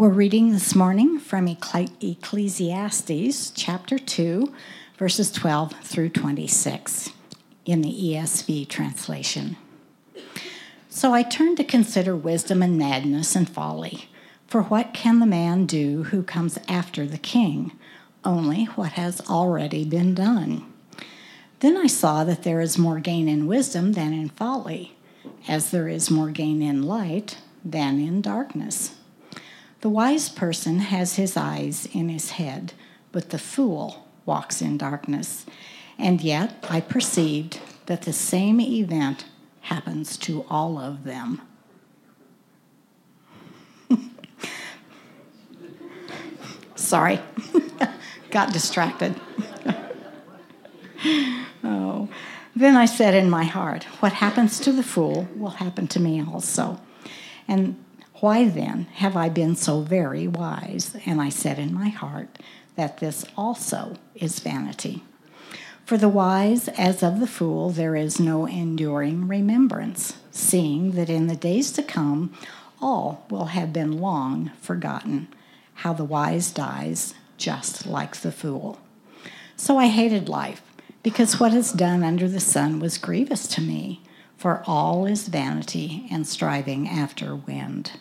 We're reading this morning from Ecclesiastes chapter 2, verses 12 through 26 in the ESV translation. So I turned to consider wisdom and madness and folly. For what can the man do who comes after the king? Only what has already been done. Then I saw that there is more gain in wisdom than in folly, as there is more gain in light than in darkness. The wise person has his eyes in his head, but the fool walks in darkness. And yet I perceived that the same event happens to all of them. Sorry, got distracted. Oh, then I said in my heart, what happens to the fool will happen to me also. And why then have I been so very wise? And I said in my heart that this also is vanity. For the wise, as of the fool, there is no enduring remembrance, seeing that in the days to come all will have been long forgotten, how the wise dies just like the fool. So I hated life, because what is done under the sun was grievous to me, for all is vanity and striving after wind.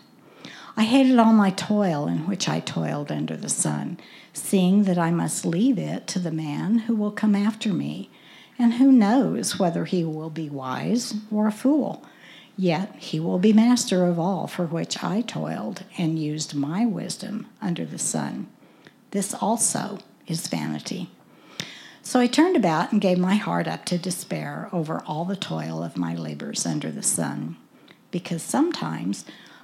I hated all my toil in which I toiled under the sun, seeing that I must leave it to the man who will come after me, and who knows whether he will be wise or a fool. Yet he will be master of all for which I toiled and used my wisdom under the sun. This also is vanity. So I turned about and gave my heart up to despair over all the toil of my labors under the sun, because sometimes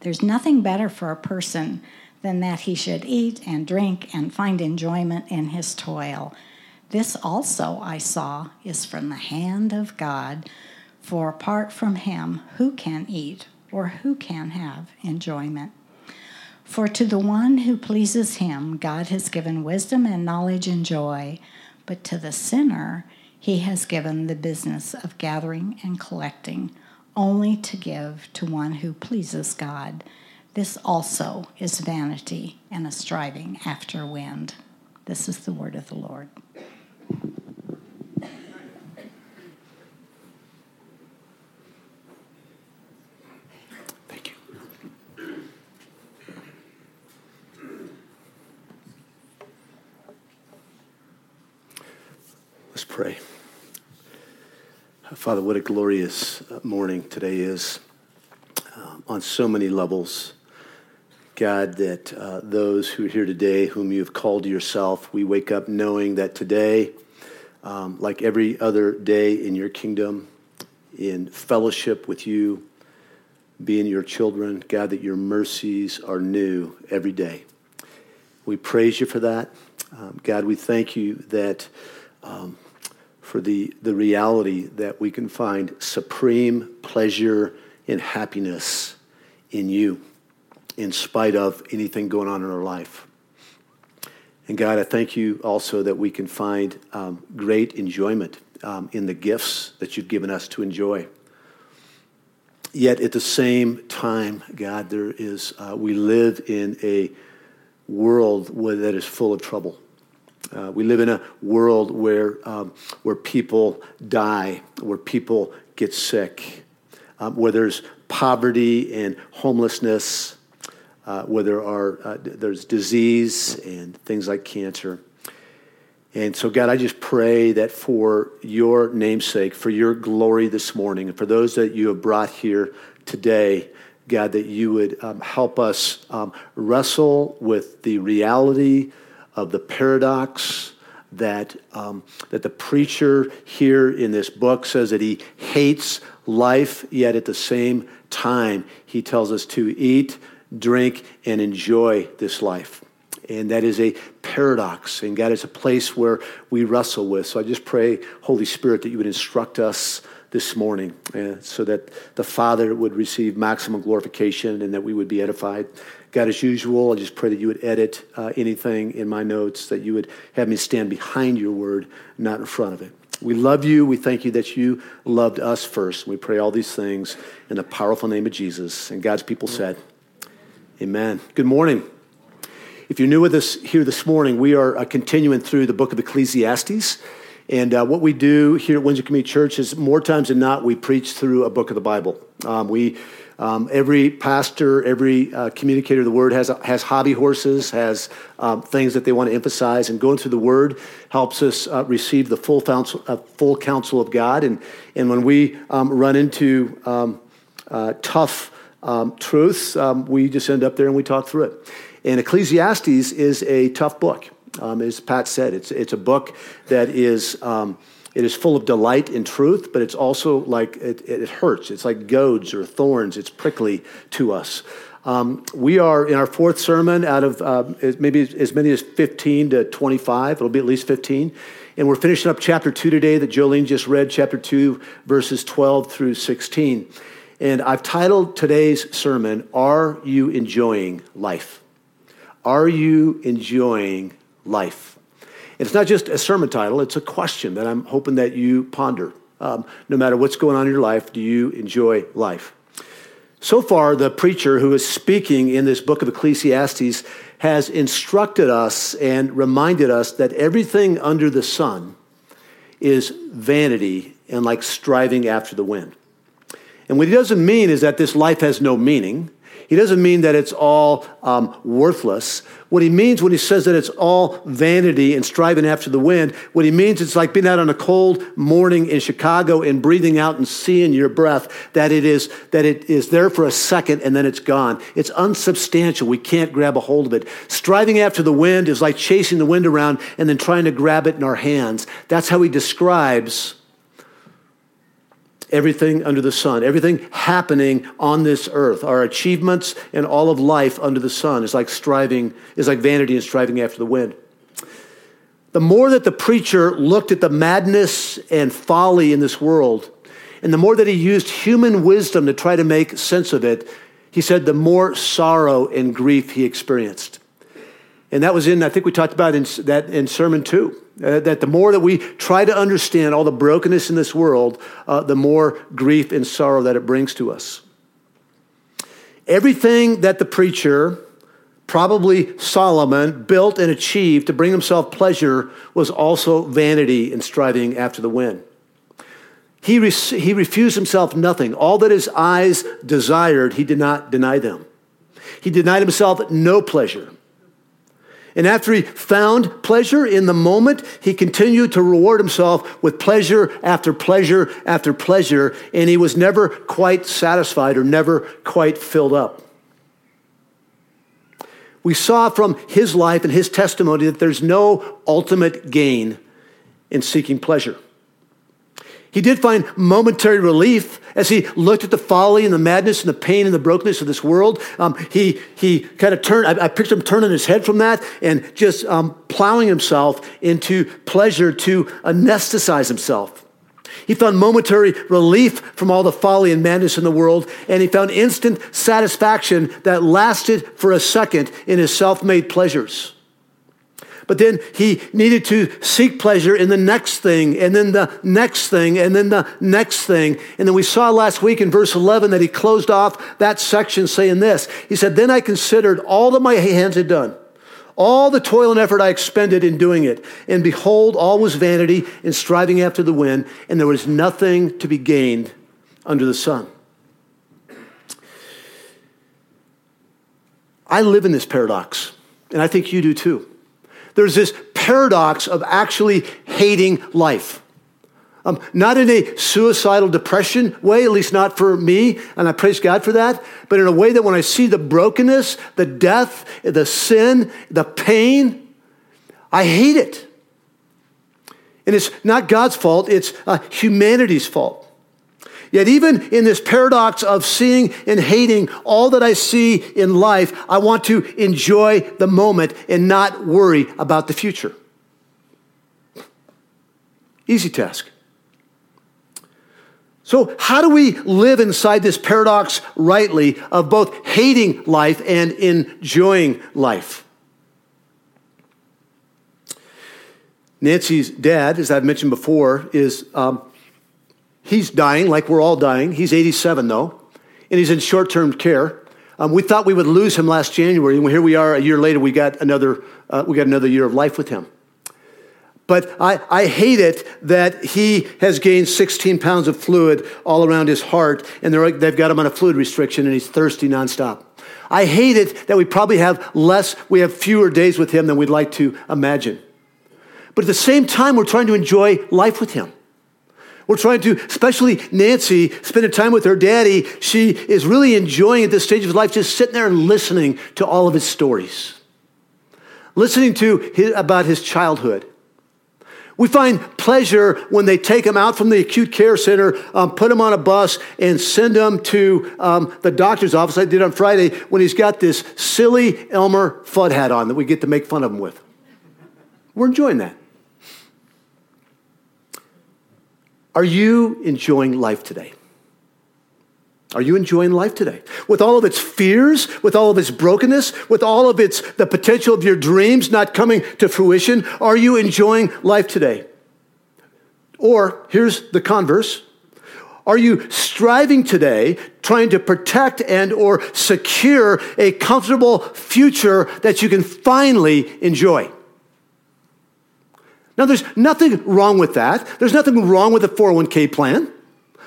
There's nothing better for a person than that he should eat and drink and find enjoyment in his toil. This also, I saw, is from the hand of God, for apart from him, who can eat or who can have enjoyment? For to the one who pleases him, God has given wisdom and knowledge and joy, but to the sinner, he has given the business of gathering and collecting, only to give to one who pleases God. This also is vanity and a striving after wind. This is the word of the Lord. Let's pray. Father, what a glorious morning today is on so many levels. God, that those who are here today, whom you have called to yourself, we wake up knowing that today, like every other day in your kingdom, in fellowship with you, being your children, God, that your mercies are new every day. We praise you for that. God, we thank you that for the reality that we can find supreme pleasure and happiness in you, in spite of anything going on in our life. And God, I thank you also that we can find great enjoyment in the gifts that you've given us to enjoy. Yet at the same time, God, there is we live in a world that is full of trouble. We live in a world where people die, where people get sick, where there's poverty and homelessness, where there's disease and things like cancer. And so, God, I just pray that for your namesake, for your glory this morning, and for those that you have brought here today, God, that you would help us wrestle with the reality of the paradox that the preacher here in this book says that he hates life, yet at the same time he tells us to eat, drink, and enjoy this life. And that is a paradox. And God, is a place where we wrestle with. So I just pray, Holy Spirit, that you would instruct us this morning so that the Father would receive maximum glorification and that we would be edified. God, as usual, I just pray that you would edit anything in my notes, that you would have me stand behind your word, not in front of it. We love you. We thank you that you loved us first. We pray all these things in the powerful name of Jesus. And God's people said, amen. Good morning. If you're new with us here this morning, we are continuing through the book of Ecclesiastes. And what we do here at Windsor Community Church is more times than not, we preach through a book of the Bible. Every pastor, every communicator of the word has hobby horses, has things that they want to emphasize. And going through the word helps us receive the full counsel of God. And when we run into tough truths, we just end up there and we talk through it. And Ecclesiastes is a tough book, as Pat said. It's a book that is it is full of delight and truth, but it's also like it hurts. It's like goads or thorns. It's prickly to us. We are in our fourth sermon out of maybe as many as 15 to 25. It'll be at least 15. And we're finishing up chapter 2 today that Jolene just read, chapter 2, verses 12 through 16. And I've titled today's sermon, Are You Enjoying Life? Are you enjoying life? It's not just a sermon title, it's a question that I'm hoping that you ponder. No matter what's going on in your life, do you enjoy life? So far, the preacher who is speaking in this book of Ecclesiastes has instructed us and reminded us that everything under the sun is vanity and like striving after the wind. And what he doesn't mean is that this life has no meaning. He doesn't mean that it's all worthless. What he means when he says that it's all vanity and striving after the wind, what he means it's like being out on a cold morning in Chicago and breathing out and seeing your breath, that it is there for a second and then it's gone. It's unsubstantial. We can't grab a hold of it. Striving after the wind is like chasing the wind around and then trying to grab it in our hands. That's how he describes everything under the sun, everything happening on this earth, our achievements and all of life under the sun is like striving, is like vanity and striving after the wind. The more that the preacher looked at the madness and folly in this world, and the more that he used human wisdom to try to make sense of it, he said the more sorrow and grief he experienced. And that was I think we talked about that in Sermon 2. That the more that we try to understand all the brokenness in this world, the more grief and sorrow that it brings to us. Everything that the preacher, probably Solomon, built and achieved to bring himself pleasure was also vanity and striving after the wind. He refused himself nothing. All that his eyes desired, he did not deny them. He denied himself no pleasure. And after he found pleasure in the moment, he continued to reward himself with pleasure after pleasure after pleasure, and he was never quite satisfied or never quite filled up. We saw from his life and his testimony that there's no ultimate gain in seeking pleasure. He did find momentary relief as he looked at the folly and the madness and the pain and the brokenness of this world. He kind of turned, I picture him turning his head from that and just plowing himself into pleasure to anesthetize himself. He found momentary relief from all the folly and madness in the world, and he found instant satisfaction that lasted for a second in his self-made pleasures. But then he needed to seek pleasure in the next thing, and then the next thing, and then the next thing. And then we saw last week in verse 11 that he closed off that section saying this. He said, then I considered all that my hands had done, all the toil and effort I expended in doing it. And behold, all was vanity and striving after the wind, and there was nothing to be gained under the sun. I live in this paradox, and I think you do too. There's this paradox of actually hating life. Not in a suicidal depression way, at least not for me, and I praise God for that, but in a way that when I see the brokenness, the death, the sin, the pain, I hate it. And it's not God's fault, it's humanity's fault. Yet even in this paradox of seeing and hating all that I see in life, I want to enjoy the moment and not worry about the future. Easy task. So how do we live inside this paradox rightly of both hating life and enjoying life? Nancy's dad, as I've mentioned before, is he's dying like we're all dying. He's 87 though, and he's in short-term care. We thought we would lose him last January, and here we are a year later. We got another year of life with him. But I hate it that he has gained 16 pounds of fluid all around his heart, and they've got him on a fluid restriction, and he's thirsty nonstop. I hate it that we probably have fewer days with him than we'd like to imagine. But at the same time, we're trying to enjoy life with him. We're trying to, especially Nancy, spending time with her daddy. She is really enjoying at this stage of life just sitting there and listening to all of his stories, listening to about his childhood. We find pleasure when they take him out from the acute care center, put him on a bus, and send him to the doctor's office. I did on Friday when he's got this silly Elmer Fudd hat on that we get to make fun of him with. We're enjoying that. Are you enjoying life today? Are you enjoying life today? With all of its fears, with all of its brokenness, with all of its the potential of your dreams not coming to fruition, are you enjoying life today? Or here's the converse. Are you striving today, trying to protect and or secure a comfortable future that you can finally enjoy? Now, there's nothing wrong with that. There's nothing wrong with a 401k plan.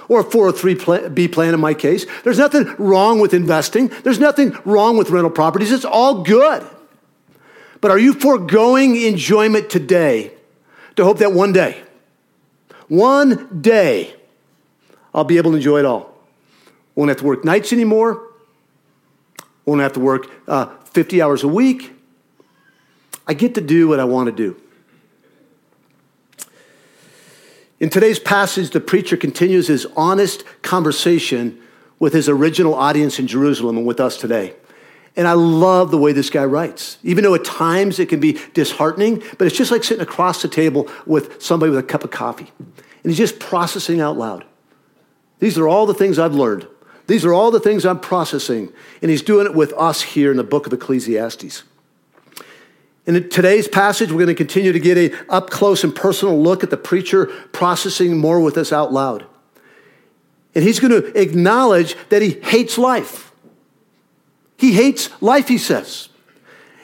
Or a 403B plan in my case. There's nothing wrong with investing. There's nothing wrong with rental properties. It's all good. But are you foregoing enjoyment today to hope that one day, I'll be able to enjoy it all? Won't have to work nights anymore. Won't have to work 50 hours a week. I get to do what I want to do. In today's passage, the preacher continues his honest conversation with his original audience in Jerusalem and with us today. And I love the way this guy writes, even though at times it can be disheartening, but it's just like sitting across the table with somebody with a cup of coffee. And he's just processing out loud. These are all the things I've learned. These are all the things I'm processing. And he's doing it with us here in the book of Ecclesiastes. In today's passage, we're going to continue to get an up-close and personal look at the preacher processing more with us out loud. And he's going to acknowledge that he hates life. He hates life, he says.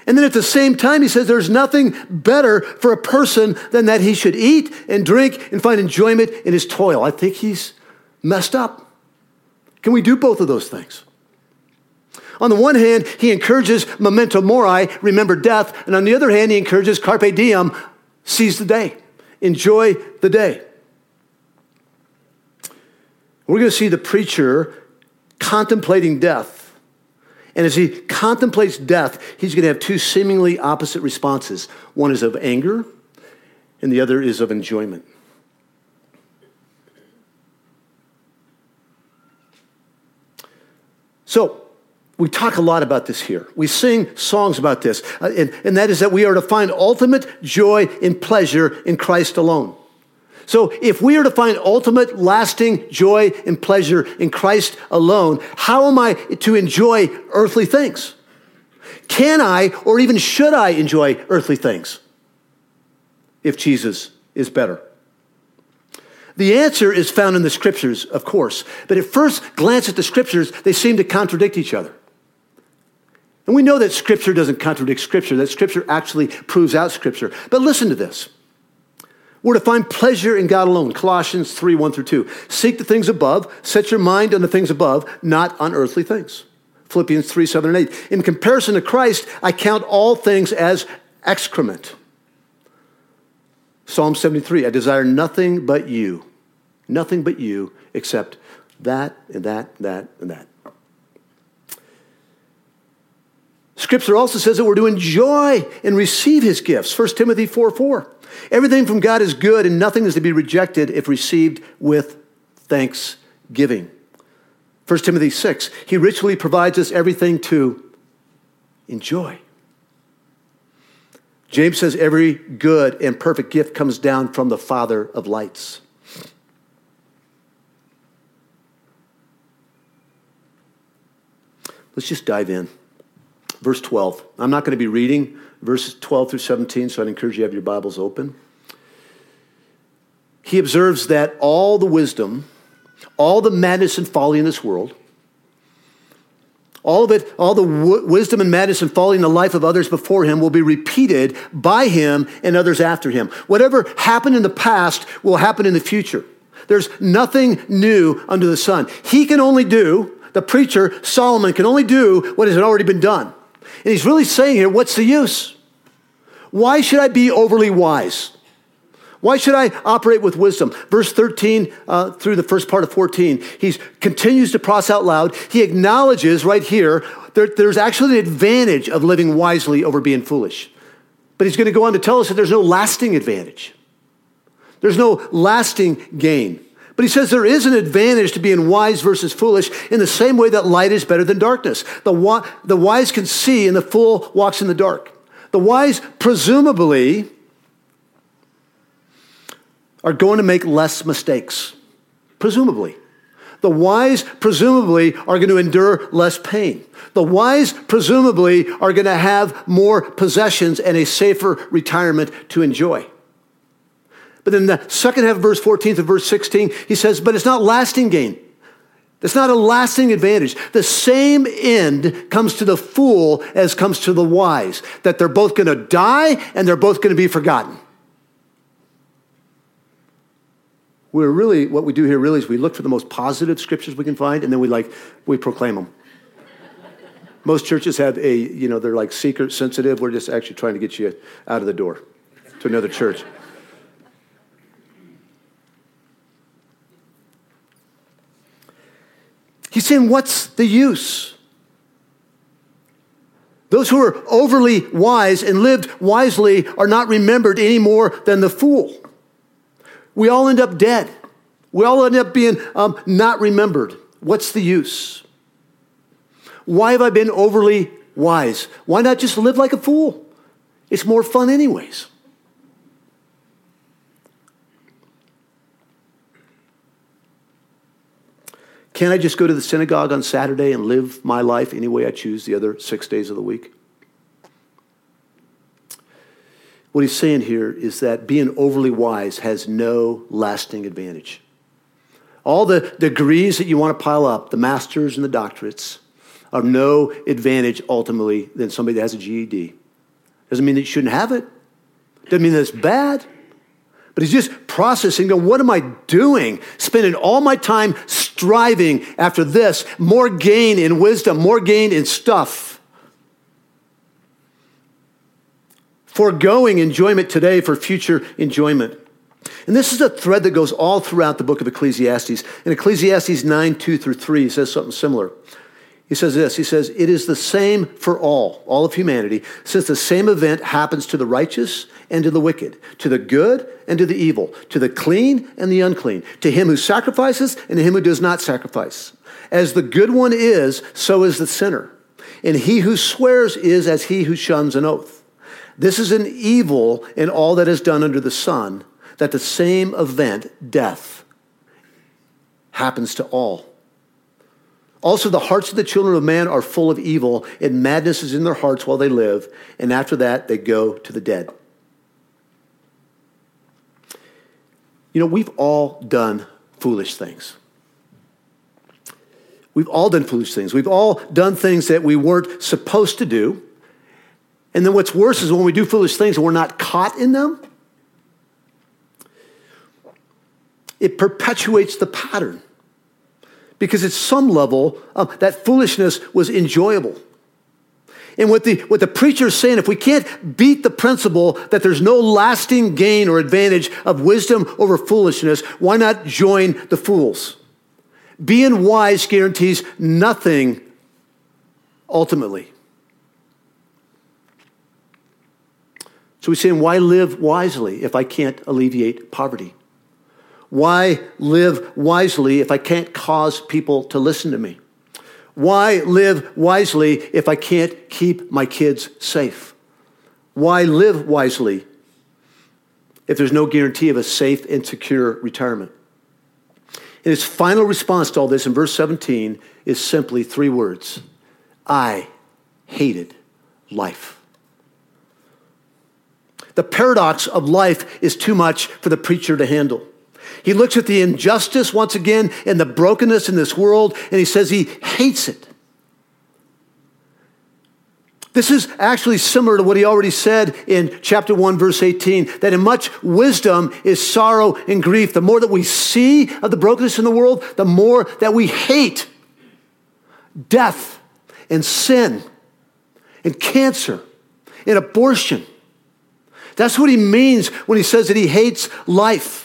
And then at the same time, he says there's nothing better for a person than that he should eat and drink and find enjoyment in his toil. I think he's messed up. Can we do both of those things? On the one hand, he encourages memento mori, remember death. And on the other hand, he encourages carpe diem, seize the day, enjoy the day. We're going to see the preacher contemplating death. And as he contemplates death, he's going to have two seemingly opposite responses. One is of anger, and the other is of enjoyment. So, we talk a lot about this here. We sing songs about this, and that is that we are to find ultimate joy and pleasure in Christ alone. So if we are to find ultimate lasting joy and pleasure in Christ alone, how am I to enjoy earthly things? Can I, or even should I, enjoy earthly things if Jesus is better? The answer is found in the scriptures, of course. But at first glance at the scriptures, they seem to contradict each other. And we know that Scripture doesn't contradict Scripture, that Scripture actually proves out Scripture. But listen to this. We're to find pleasure in God alone. Colossians 3:1-2. Seek the things above, set your mind on the things above, not on earthly things. Philippians 3:7-8. In comparison to Christ, I count all things as excrement. Psalm 73, I desire nothing but you, except that and that, that and that. Scripture also says that we're to enjoy and receive his gifts. 1 Timothy 4:4. Everything from God is good, and nothing is to be rejected if received with thanksgiving. giving. 1 Timothy 6, he richly provides us everything to enjoy. James says every good and perfect gift comes down from the Father of lights. Let's just dive in. Verse 12. I'm not going to be reading verses 12 through 17, so I'd encourage you to have your Bibles open. He observes that all the wisdom, all the madness and folly in this world, all of it, all the wisdom and madness and folly in the life of others before him will be repeated by him and others after him. Whatever happened in the past will happen in the future. There's nothing new under the sun. He can only do, the preacher, Solomon, can only do what has already been done. And he's really saying here, what's the use? Why should I be overly wise? Why should I operate with wisdom? Verse 13 through the first part of 14, he continues to process out loud. He acknowledges right here that there's actually an advantage of living wisely over being foolish. But he's going to go on to tell us that there's no lasting advantage. There's no lasting gain. But he says there is an advantage to being wise versus foolish in the same way that light is better than darkness. The wise can see and the fool walks in the dark. The wise presumably are going to make less mistakes, presumably. The wise presumably are going to endure less pain. The wise presumably are going to have more possessions and a safer retirement to enjoy. But in the second half of verse 14 to verse 16, he says, but it's not lasting gain. It's not a lasting advantage. The same end comes to the fool as comes to the wise, that they're both going to die and they're both going to be forgotten. We're really, what we do here really is we look for the most positive scriptures we can find, and then we proclaim them. Most churches have a, they're like seeker sensitive. We're just actually trying to get you out of the door to another church. He's saying, what's the use? Those who are overly wise and lived wisely are not remembered any more than the fool. We all end up dead. We all end up being not remembered. What's the use? Why have I been overly wise? Why not just live like a fool? It's more fun anyways. Can't I just go to the synagogue on Saturday and live my life any way I choose the other 6 days of the week? What he's saying here is that being overly wise has no lasting advantage. All the degrees that you want to pile up, the masters and the doctorates, are no advantage ultimately than somebody that has a GED. Doesn't mean that you shouldn't have it. Doesn't mean that it's bad. But he's just processing, going, what am I doing? Spending all my time striving after this, more gain in wisdom, more gain in stuff. Foregoing enjoyment today for future enjoyment. And this is a thread that goes all throughout the book of Ecclesiastes. In Ecclesiastes 9, 2 through 3, he says something similar. He says this, he says, it is the same for all of humanity, since the same event happens to the righteous and to the wicked, to the good and to the evil, to the clean and the unclean, to him who sacrifices and to him who does not sacrifice. As the good one is, so is the sinner. And he who swears is as he who shuns an oath. This is an evil in all that is done under the sun, that the same event, death, happens to all. Also, the hearts of the children of man are full of evil, and madness is in their hearts while they live, and after that they go to the dead. We've all done foolish things. We've all done foolish things. We've all done things that we weren't supposed to do. And then what's worse is when we do foolish things and we're not caught in them, it perpetuates the pattern. Because at some level, that foolishness was enjoyable. And what the preacher is saying, if we can't beat the principle that there's no lasting gain or advantage of wisdom over foolishness, why not join the fools? Being wise guarantees nothing ultimately. So he's saying, why live wisely if I can't alleviate poverty? Why live wisely if I can't cause people to listen to me? Why live wisely if I can't keep my kids safe? Why live wisely if there's no guarantee of a safe and secure retirement? And his final response to all this in verse 17 is simply three words. I hated life. The paradox of life is too much for the preacher to handle. He looks at the injustice once again and the brokenness in this world, and he says he hates it. This is actually similar to what he already said in chapter 1, verse 18, that in much wisdom is sorrow and grief. The more that we see of the brokenness in the world, the more that we hate death and sin and cancer and abortion. That's what he means when he says that he hates life.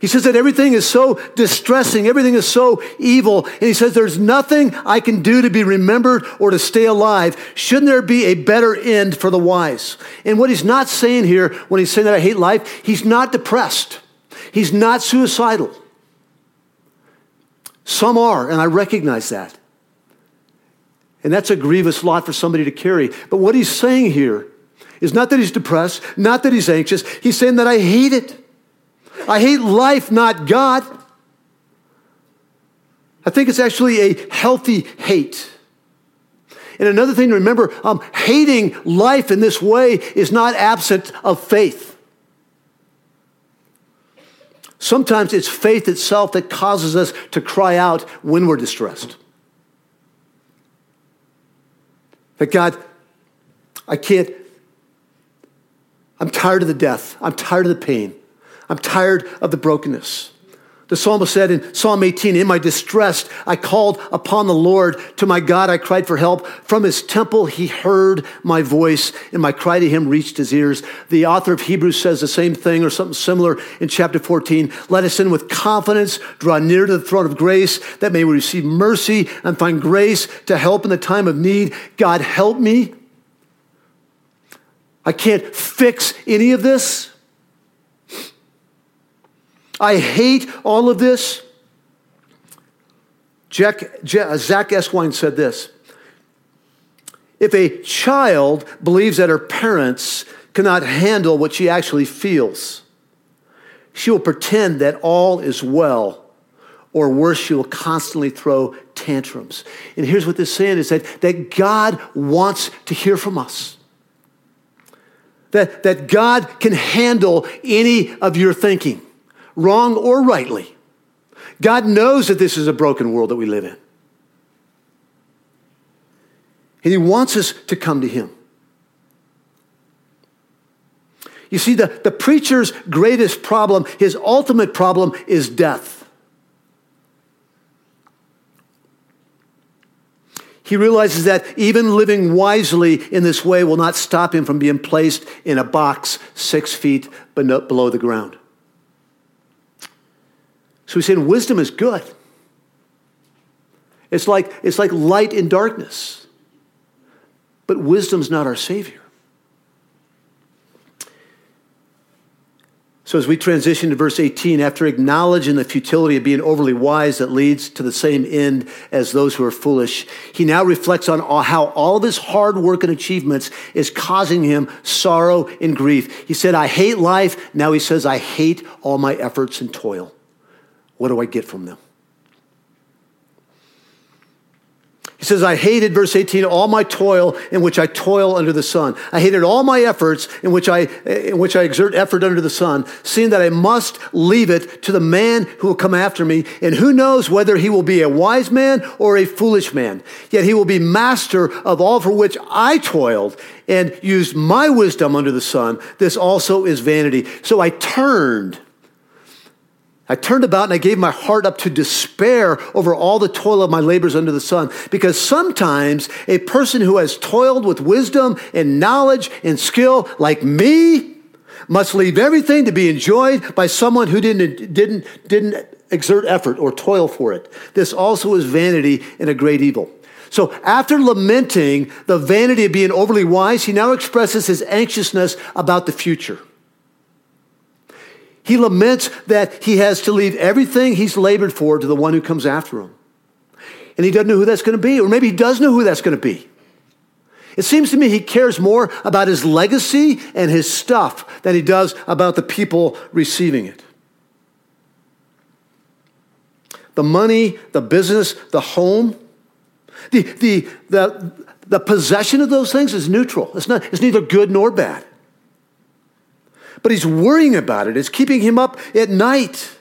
He says that everything is so distressing, everything is so evil, and he says there's nothing I can do to be remembered or to stay alive. Shouldn't there be a better end for the wise? And what he's not saying here when he's saying that I hate life, he's not depressed. He's not suicidal. Some are, and I recognize that. And that's a grievous lot for somebody to carry. But what he's saying here is not that he's depressed, not that he's anxious. He's saying that I hate it. I hate life, not God. I think it's actually a healthy hate. And another thing to remember, hating life in this way is not absent of faith. Sometimes it's faith itself that causes us to cry out when we're distressed. That God, I'm tired of the death. I'm tired of the pain. I'm tired of the brokenness. The psalmist said in Psalm 18, in my distress, I called upon the Lord. To my God, I cried for help. From his temple, he heard my voice, and my cry to him reached his ears. The author of Hebrews says the same thing or something similar in chapter 14. Let us in with confidence, draw near to the throne of grace, that may we receive mercy and find grace to help in the time of need. God, help me. I can't fix any of this. I hate all of this. Zach Eswine said this. If a child believes that her parents cannot handle what she actually feels, she will pretend that all is well, or worse, she will constantly throw tantrums. And here's what they're saying is that God wants to hear from us. That God can handle any of your thinking. Wrong or rightly. God knows that this is a broken world that we live in. And he wants us to come to him. You see, the preacher's greatest problem, his ultimate problem, is death. He realizes that even living wisely in this way will not stop him from being placed in a box 6 feet below the ground. So he's saying wisdom is good. It's like light in darkness. But wisdom's not our Savior. So as we transition to verse 18, after acknowledging the futility of being overly wise that leads to the same end as those who are foolish, he now reflects on how all of his hard work and achievements is causing him sorrow and grief. He said, I hate life. Now he says, I hate all my efforts and toil. What do I get from them? He says, I hated, verse 18, all my toil in which I toil under the sun. I hated all my efforts in which I exert effort under the sun, seeing that I must leave it to the man who will come after me, and who knows whether he will be a wise man or a foolish man. Yet he will be master of all for which I toiled and used my wisdom under the sun. This also is vanity. So I turned about and I gave my heart up to despair over all the toil of my labors under the sun, because sometimes a person who has toiled with wisdom and knowledge and skill like me must leave everything to be enjoyed by someone who didn't exert effort or toil for it. This also is vanity and a great evil. So after lamenting the vanity of being overly wise, he now expresses his anxiousness about the future. He laments that he has to leave everything he's labored for to the one who comes after him. And he doesn't know who that's going to be, or maybe he does know who that's going to be. It seems to me he cares more about his legacy and his stuff than he does about the people receiving it. The money, the business, the home, the possession of those things is neutral. It's neither good nor bad. But he's worrying about it. It's keeping him up at night.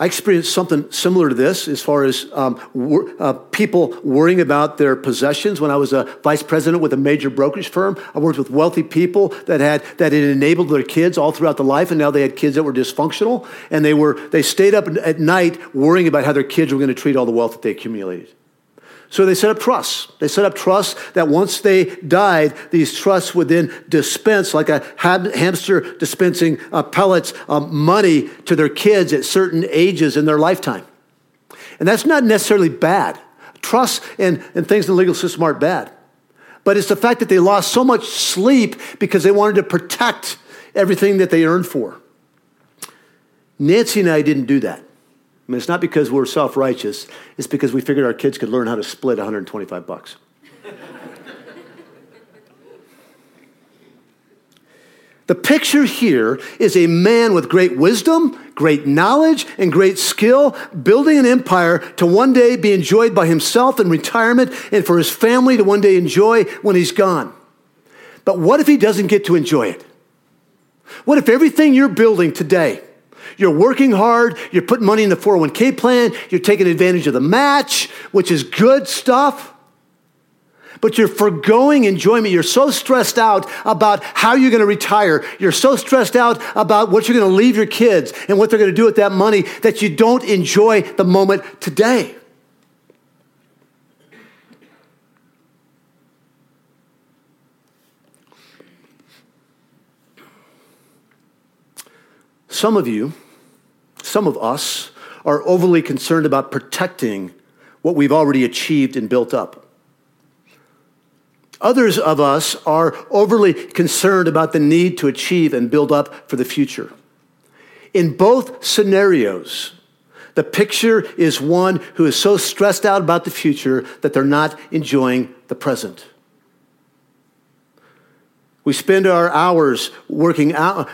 I experienced something similar to this as far as people worrying about their possessions. When I was a vice president with a major brokerage firm, I worked with wealthy people that had enabled their kids all throughout the life, and now they had kids that were dysfunctional, and they stayed up at night worrying about how their kids were going to treat all the wealth that they accumulated. So they set up trusts. They set up trusts that once they died, these trusts would then dispense, like a hamster dispensing pellets, money to their kids at certain ages in their lifetime. And that's not necessarily bad. Trusts and things in the legal system aren't bad. But it's the fact that they lost so much sleep because they wanted to protect everything that they earned for. Nancy and I didn't do that. I mean, it's not because we're self-righteous. It's because we figured our kids could learn how to split $125. The picture here is a man with great wisdom, great knowledge, and great skill, building an empire to one day be enjoyed by himself in retirement and for his family to one day enjoy when he's gone. But what if he doesn't get to enjoy it? What if everything you're building today, you're working hard, you're putting money in the 401k plan, you're taking advantage of the match, which is good stuff, but you're forgoing enjoyment. You're so stressed out about how you're going to retire. You're so stressed out about what you're going to leave your kids and what they're going to do with that money that you don't enjoy the moment today. Some of us, are overly concerned about protecting what we've already achieved and built up. Others of us are overly concerned about the need to achieve and build up for the future. In both scenarios, the picture is one who is so stressed out about the future that they're not enjoying the present. We spend our hours working hour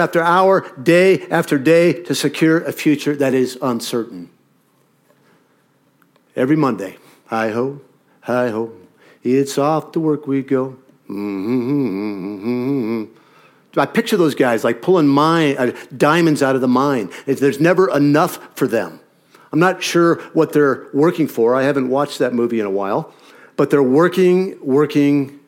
after hour, day after day to secure a future that is uncertain. Every Monday, hi ho, it's off to work we go. I picture those guys like pulling diamonds out of the mine. There's never enough for them. I'm not sure what they're working for. I haven't watched that movie in a while, but they're working.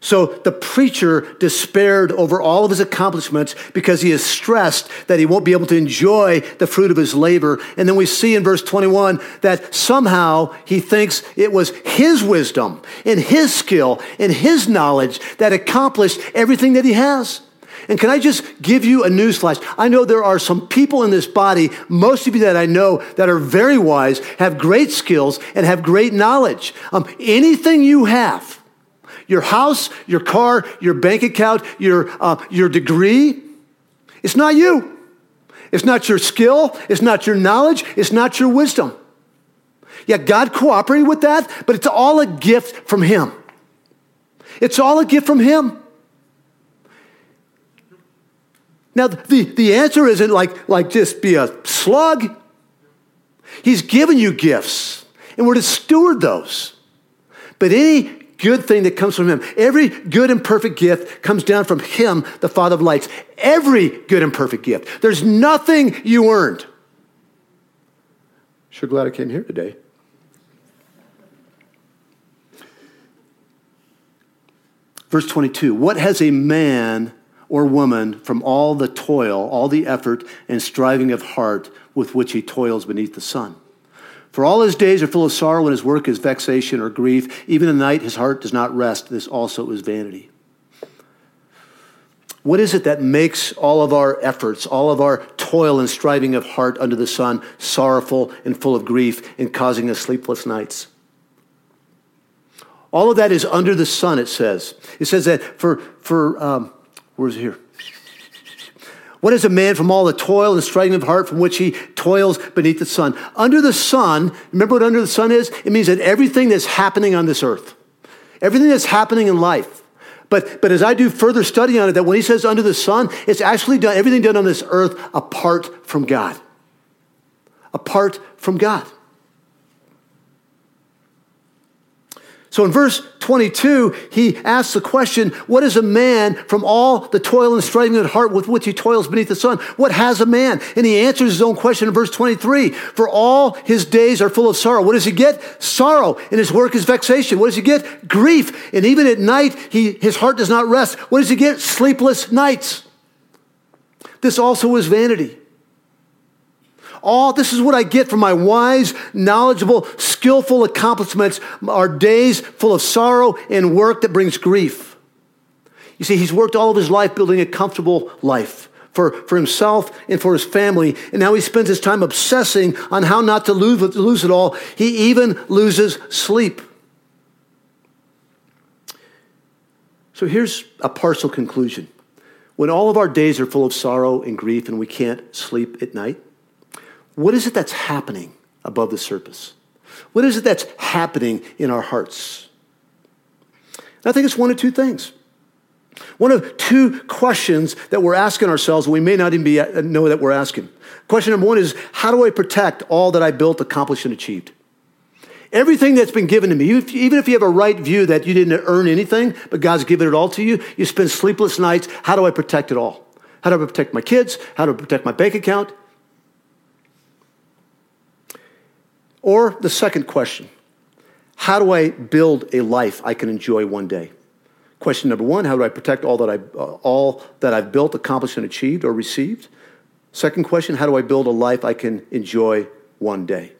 So the preacher despaired over all of his accomplishments because he is stressed that he won't be able to enjoy the fruit of his labor. And then we see in verse 21 that somehow he thinks it was his wisdom and his skill and his knowledge that accomplished everything that he has. And can I just give you a newsflash? I know there are some people in this body, most of you that I know, that are very wise, have great skills, and have great knowledge. Anything you have, your house, your car, your bank account, your degree, it's not you. It's not your skill. It's not your knowledge. It's not your wisdom. Yeah, God cooperated with that, but it's all a gift from Him. It's all a gift from Him. Now, the answer isn't like just be a slug. He's given you gifts, and we're to steward those. But any good thing that comes from Him. Every good and perfect gift comes down from Him, the Father of lights. Every good and perfect gift. There's nothing you earned. Sure glad I came here today. Verse 22, what has a man or woman from all the toil, all the effort and striving of heart with which he toils beneath the sun? For all his days are full of sorrow, and his work is vexation or grief. Even at night his heart does not rest. This also is vanity. What is it that makes all of our efforts, all of our toil and striving of heart under the sun, sorrowful and full of grief and causing us sleepless nights? All of that is under the sun, it says. It says that for where's it here? What is a man from all the toil and striving of heart from which he toils beneath the sun? Under the sun, remember what under the sun is? It means that everything that's happening on this earth, everything that's happening in life. But as I do further study on it, that when he says under the sun, it's actually done, everything done on this earth apart from God. Apart from God. So in verse 22, he asks the question, what is a man from all the toil and striving of the heart with which he toils beneath the sun? What has a man? And he answers his own question in verse 23. For all his days are full of sorrow. What does he get? Sorrow. And his work is vexation. What does he get? Grief. And even at night, his heart does not rest. What does he get? Sleepless nights. This also is vanity. All this is what I get from my wise, knowledgeable, skillful accomplishments are days full of sorrow and work that brings grief. You see, he's worked all of his life building a comfortable life for himself and for his family. And now he spends his time obsessing on how not to lose it all. He even loses sleep. So here's a partial conclusion. When all of our days are full of sorrow and grief and we can't sleep at night, what is it that's happening above the surface? What is it that's happening in our hearts? And I think it's one of two things. One of two questions that we're asking ourselves, we may not even know that we're asking. Question number one is, how do I protect all that I built, accomplished, and achieved? Everything that's been given to me, even if you have a right view that you didn't earn anything, but God's given it all to you, you spend sleepless nights. How do I protect it all? How do I protect my kids? How do I protect my bank account? Or the second question, how do I build a life I can enjoy one day? Question number one, how do I protect all that I've built, accomplished, and achieved or received? Second question, how do I build a life I can enjoy one day?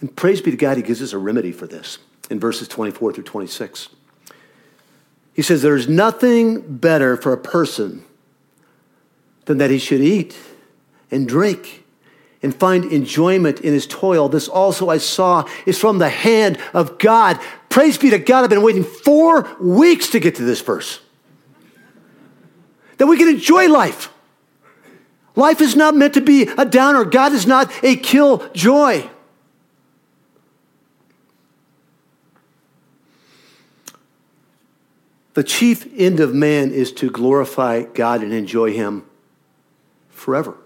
And praise be to God, he gives us a remedy for this in verses 24 through 26. He says, there is nothing better for a person than that he should eat and drink and find enjoyment in his toil. This also I saw is from the hand of God. Praise be to God, I've been waiting 4 weeks to get to this verse. That we can enjoy life. Life is not meant to be a downer. God is not a killjoy. The chief end of man is to glorify God and enjoy him forever.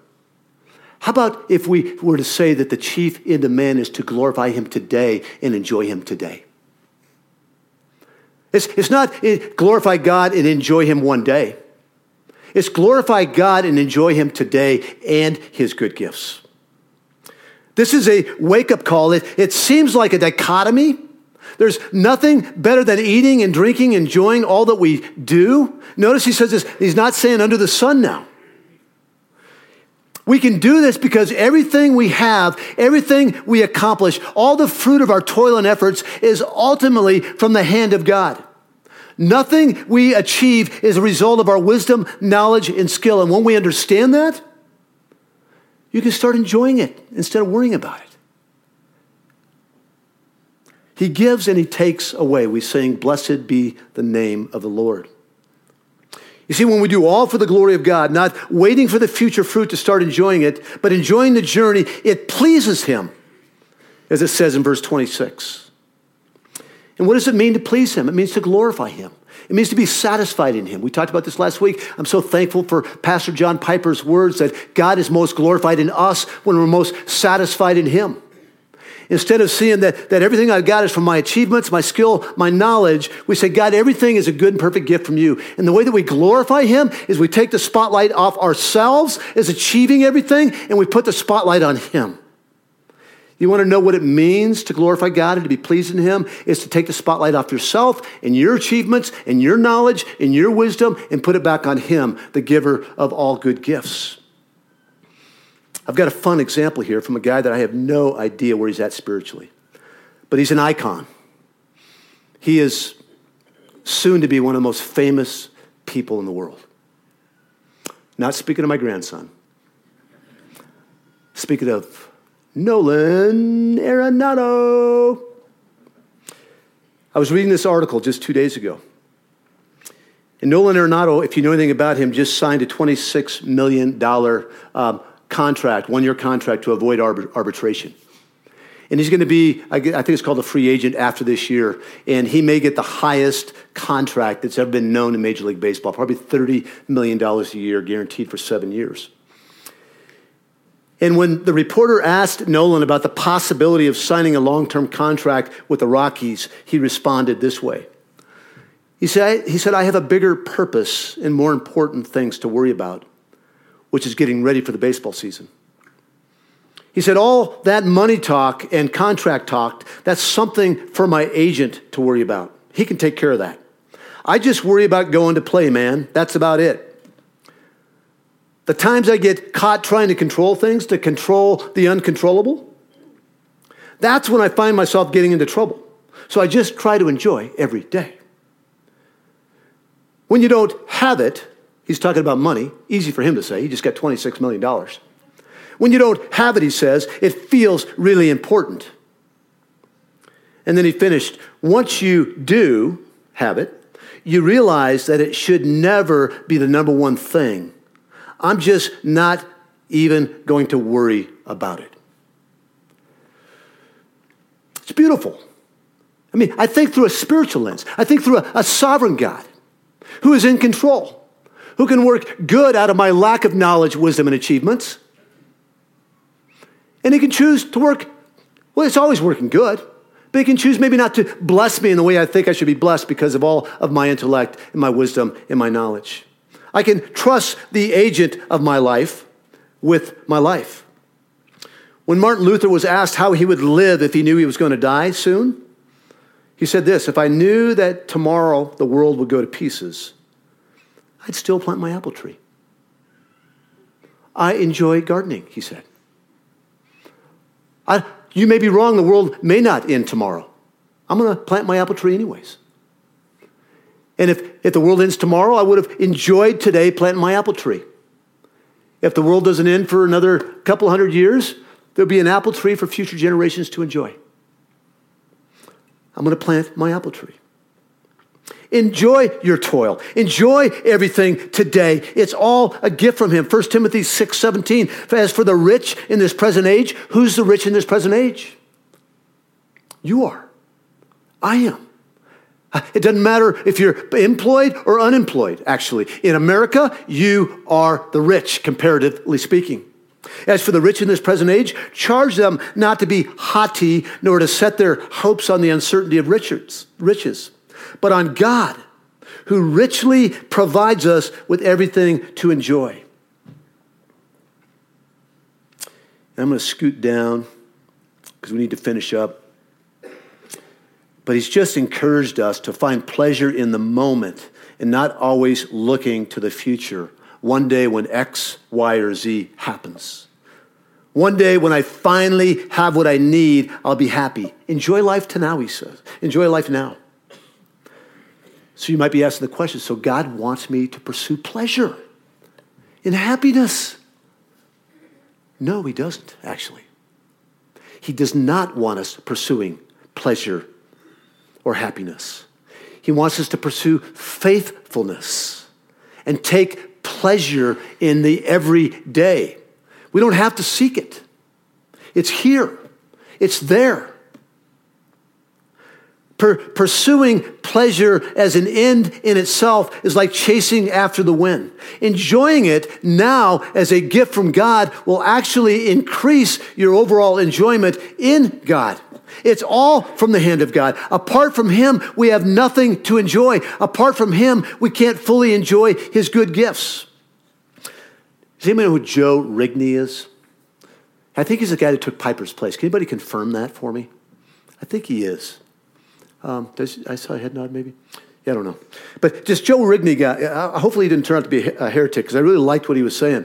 How about if we were to say that the chief end of man is to glorify him today and enjoy him today? It's not glorify God and enjoy him one day. It's glorify God and enjoy him today and his good gifts. This is a wake-up call. It seems like a dichotomy. There's nothing better than eating and drinking, enjoying all that we do. Notice he says this, he's not saying under the sun now. We can do this because everything we have, everything we accomplish, all the fruit of our toil and efforts is ultimately from the hand of God. Nothing we achieve is a result of our wisdom, knowledge, and skill. And when we understand that, you can start enjoying it instead of worrying about it. He gives and he takes away. We sing, blessed be the name of the Lord. You see, when we do all for the glory of God, not waiting for the future fruit to start enjoying it, but enjoying the journey, it pleases him, as it says in verse 26. And what does it mean to please him? It means to glorify him. It means to be satisfied in him. We talked about this last week. I'm so thankful for Pastor John Piper's words that God is most glorified in us when we're most satisfied in him. Instead of seeing that everything I've got is from my achievements, my skill, my knowledge, we say, God, everything is a good and perfect gift from you. And the way that we glorify him is we take the spotlight off ourselves as achieving everything, and we put the spotlight on him. You want to know what it means to glorify God and to be pleased in him? Is to take the spotlight off yourself and your achievements and your knowledge and your wisdom and put it back on him, the giver of all good gifts. I've got a fun example here from a guy that I have no idea where he's at spiritually, but he's an icon. He is soon to be one of the most famous people in the world. Not speaking of my grandson. Speaking of Nolan Arenado. I was reading this article just 2 days ago. And Nolan Arenado, if you know anything about him, just signed a $26 million contract, one-year contract to avoid arbitration. And he's going to be, I think it's called a free agent after this year, and he may get the highest contract that's ever been known in Major League Baseball, probably $30 million a year guaranteed for 7 years. And when the reporter asked Nolan about the possibility of signing a long-term contract with the Rockies, he responded this way. He said, I have a bigger purpose and more important things to worry about, which is getting ready for the baseball season. He said, all that money talk and contract talk, that's something for my agent to worry about. He can take care of that. I just worry about going to play, man. That's about it. The times I get caught trying to control things, to control the uncontrollable, that's when I find myself getting into trouble. So I just try to enjoy every day. When you don't have it, he's talking about money, easy for him to say, he just got $26 million. When you don't have it, he says, it feels really important. And then he finished, once you do have it, you realize that it should never be the number one thing. I'm just not even going to worry about it. It's beautiful. I mean, I think through a spiritual lens. I think through a sovereign God who is in control, who can work good out of my lack of knowledge, wisdom, and achievements. And he can choose to work, well, it's always working good, but he can choose maybe not to bless me in the way I think I should be blessed because of all of my intellect and my wisdom and my knowledge. I can trust the agent of my life with my life. When Martin Luther was asked how he would live if he knew he was going to die soon, he said this, if I knew that tomorrow the world would go to pieces, I'd still plant my apple tree. I enjoy gardening, he said. You may be wrong, the world may not end tomorrow. I'm going to plant my apple tree anyways. And if the world ends tomorrow, I would have enjoyed today planting my apple tree. If the world doesn't end for another couple hundred years, there'll be an apple tree for future generations to enjoy. I'm going to plant my apple tree. Enjoy your toil. Enjoy everything today. It's all a gift from him. 1 Timothy 6:17. As for the rich in this present age, who's the rich in this present age? You are. I am. It doesn't matter if you're employed or unemployed, actually. In America, you are the rich, comparatively speaking. As for the rich in this present age, charge them not to be haughty, nor to set their hopes on the uncertainty of riches, but on God, who richly provides us with everything to enjoy. And I'm going to scoot down because we need to finish up. But he's just encouraged us to find pleasure in the moment and not always looking to the future. One day when X, Y, or Z happens. One day when I finally have what I need, I'll be happy. Enjoy life to now, he says. Enjoy life now. So you might be asking the question, so God wants me to pursue pleasure and happiness. No, he doesn't, actually. He does not want us pursuing pleasure or happiness. He wants us to pursue faithfulness and take pleasure in the everyday. We don't have to seek it. It's here. It's there. Pursuing pleasure as an end in itself is like chasing after the wind. Enjoying it now as a gift from God will actually increase your overall enjoyment in God. It's all from the hand of God. Apart from him, we have nothing to enjoy. Apart from him, we can't fully enjoy his good gifts. Does anybody know who Joe Rigney is? I think he's the guy that took Piper's place. Can anybody confirm that for me? I think he is. I saw a head nod maybe. Yeah, I don't know. But just Joe Rigney guy, hopefully he didn't turn out to be a heretic because I really liked what he was saying.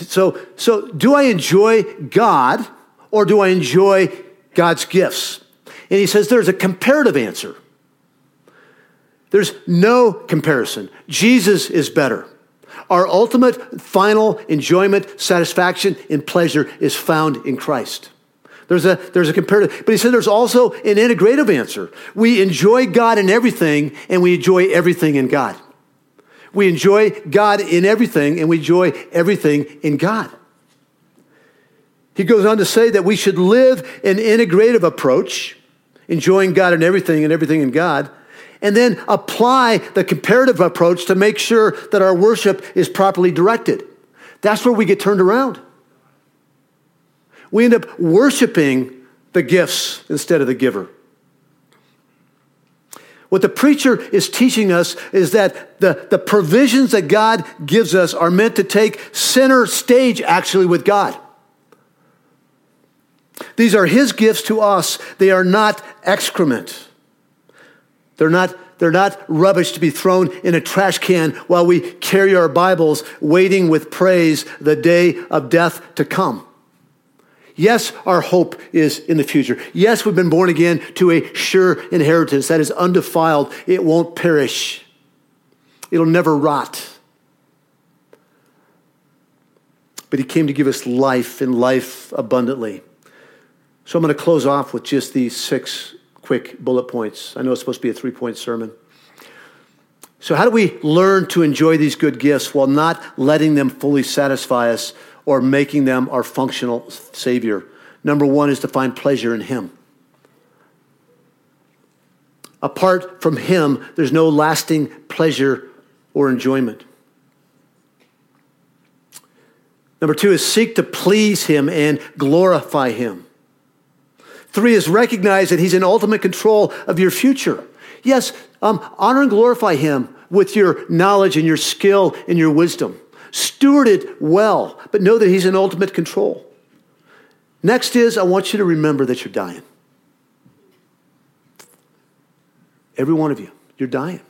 So do I enjoy God or do I enjoy God's gifts? And he says there's a comparative answer. There's no comparison. Jesus is better. Our ultimate, final enjoyment, satisfaction, and pleasure is found in Christ. There's a comparative. But he said there's also an integrative answer. We enjoy God in everything, and we enjoy everything in God. We enjoy God in everything, and we enjoy everything in God. He goes on to say that we should live an integrative approach, enjoying God in everything and everything in God, and then apply the comparative approach to make sure that our worship is properly directed. That's where we get turned around. We end up worshiping the gifts instead of the giver. What the preacher is teaching us is that the provisions that God gives us are meant to take center stage actually with God. These are his gifts to us. They are not excrement. They're not rubbish to be thrown in a trash can while we carry our Bibles, waiting with praise the day of death to come. Yes, our hope is in the future. Yes, we've been born again to a sure inheritance that is undefiled. It won't perish. It'll never rot. But he came to give us life and life abundantly. So I'm going to close off with just these 6 quick bullet points. I know it's supposed to be a 3-point sermon. So how do we learn to enjoy these good gifts while not letting them fully satisfy us or making them our functional savior? Number 1 is to find pleasure in him. Apart from him, there's no lasting pleasure or enjoyment. Number 2 is seek to please him and glorify him. 3 is recognize that he's in ultimate control of your future. Yes, honor and glorify him with your knowledge and your skill and your wisdom. Steward it well, but know that he's in ultimate control. Next is, I want you to remember that you're dying. Every one of you, you're dying.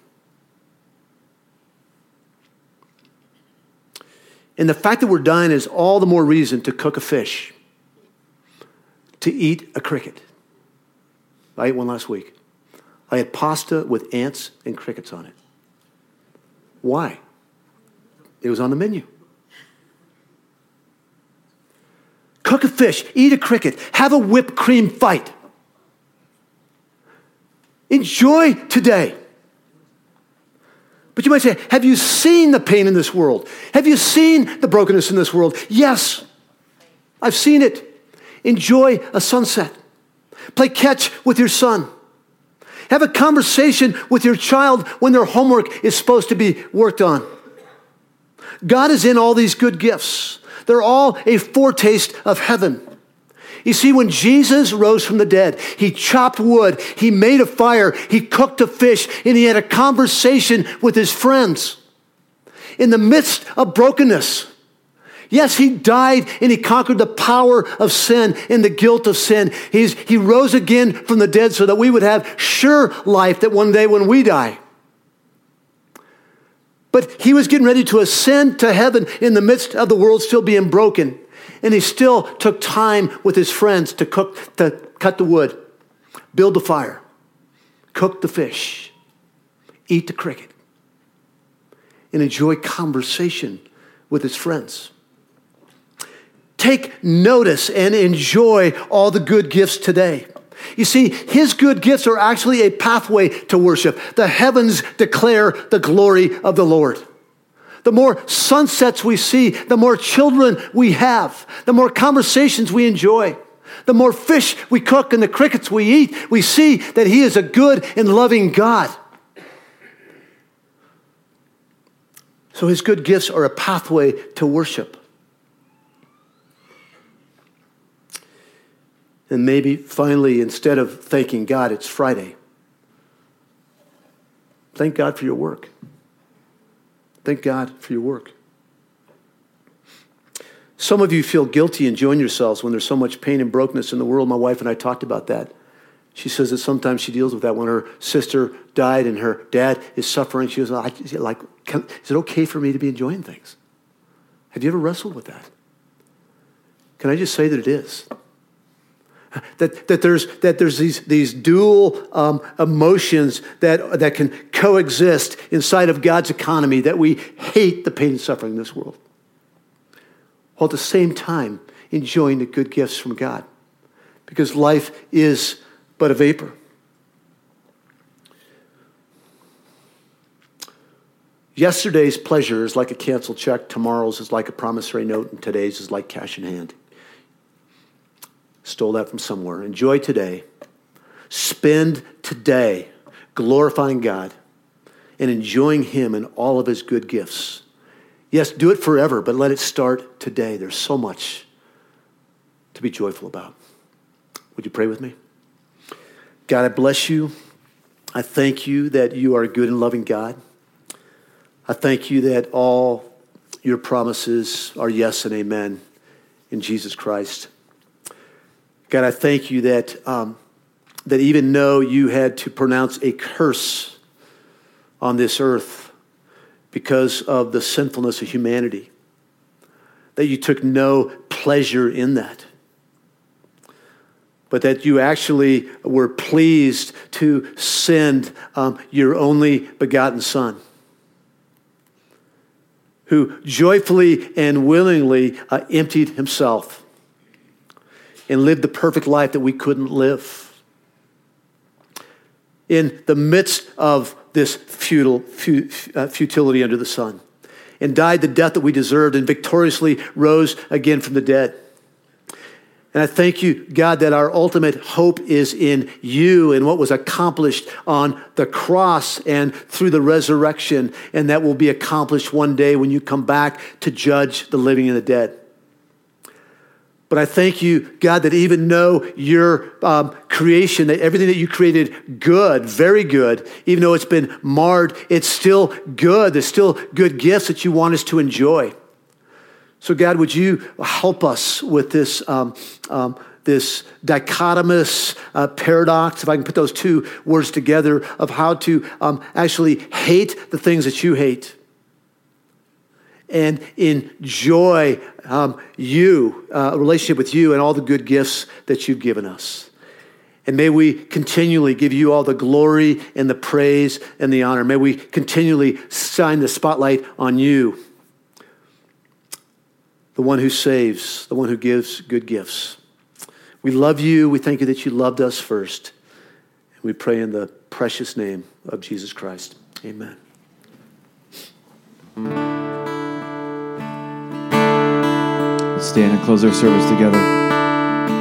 And the fact that we're dying is all the more reason to cook a fish, to eat a cricket. I ate one last week. I had pasta with ants and crickets on it. Why? It was on the menu. Cook a fish, eat a cricket, have a whipped cream fight. Enjoy today. But you might say, have you seen the pain in this world? Have you seen the brokenness in this world? Yes, I've seen it. Enjoy a sunset. Play catch with your son. Have a conversation with your child when their homework is supposed to be worked on. God is in all these good gifts. They're all a foretaste of heaven. You see, when Jesus rose from the dead, he chopped wood, he made a fire, he cooked a fish, and he had a conversation with his friends. In the midst of brokenness, yes, he died and he conquered the power of sin and the guilt of sin. He rose again from the dead so that we would have sure life that one day when we die. But he was getting ready to ascend to heaven in the midst of the world still being broken. And he still took time with his friends to cut the wood, build the fire, cook the fish, eat the cricket, and enjoy conversation with his friends. Take notice and enjoy all the good gifts today. You see, his good gifts are actually a pathway to worship. The heavens declare the glory of the Lord. The more sunsets we see, the more children we have, the more conversations we enjoy, the more fish we cook and the crickets we eat, we see that he is a good and loving God. So his good gifts are a pathway to worship. And maybe finally, instead of thanking God, it's Friday. Thank God for your work. Thank God for your work. Some of you feel guilty enjoying yourselves when there's so much pain and brokenness in the world. My wife and I talked about that. She says that sometimes she deals with that. When her sister died and her dad is suffering, she was like, is it okay for me to be enjoying things? Have you ever wrestled with that? Can I just say that it is? That there's these dual emotions that can coexist inside of God's economy, that we hate the pain and suffering in this world, while at the same time enjoying the good gifts from God. because life is but a vapor. Yesterday's pleasure is like a canceled check, tomorrow's is like a promissory note, and today's is like cash in hand. Stole that from somewhere. Enjoy today. Spend today glorifying God and enjoying Him and all of His good gifts. Yes, do it forever, but let it start today. There's so much to be joyful about. Would you pray with me? God, I bless you. I thank you that you are a good and loving God. I thank you that all your promises are yes and amen in Jesus Christ. God, I thank you that that even though you had to pronounce a curse on this earth because of the sinfulness of humanity, that you took no pleasure in that, but that you actually were pleased to send your only begotten Son, who joyfully and willingly emptied himself and lived the perfect life that we couldn't live. In the midst of this futility under the sun, and died the death that we deserved and victoriously rose again from the dead. And I thank you, God, that our ultimate hope is in you and what was accomplished on the cross and through the resurrection, and that will be accomplished one day when you come back to judge the living and the dead. But I thank you, God, that even though your creation, that everything that you created good, very good, even though it's been marred, it's still good. There's still good gifts that you want us to enjoy. So God, would you help us with this this dichotomous paradox, if I can put those two words together, of how to actually hate the things that you hate and enjoy a relationship with you and all the good gifts that you've given us. And may we continually give you all the glory and the praise and the honor. May we continually shine the spotlight on you, the one who saves, the one who gives good gifts. We love you. We thank you that you loved us first. And we pray in the precious name of Jesus Christ. Amen. Stand and close our service together.